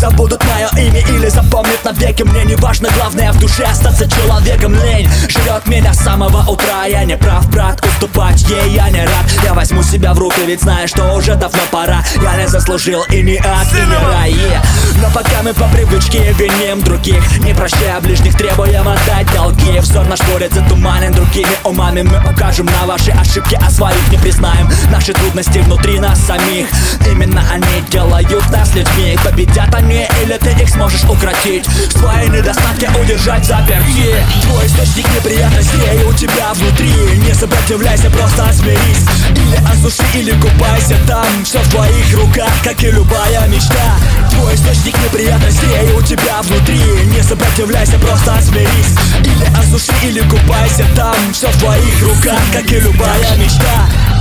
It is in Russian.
Забудут мое имя или запомнят навеки. Мне не важно, главное в душе остаться человеком. Лень жрет меня с самого утра. Я не прав, брат, уступать ей я не рад. Я возьму себя в руки, ведь знаю, что уже давно пора. Я не заслужил и не ад, и не рай. Но пока мы по привычке виним других, не прощая ближних, требуем отдать долги. Взор наш будет затуманен другими умами. Мы укажем на ваши ошибки, а своих не признаем. Наши трудности внутри нас самих, именно они делают нас людьми. Победят они или ты их сможешь укротить, свои недостатки удержать взаперти. Твой источник неприятностей у тебя внутри. Не сопротивляйся, просто смирись. Или осуши, или купайся там. Все в твоих руках, как и любая мечта. Твой источник неприятностей у тебя внутри. Не сопротивляйся, просто смирись. Или осуши, или купайся там. Все в твоих руках, как и любая мечта.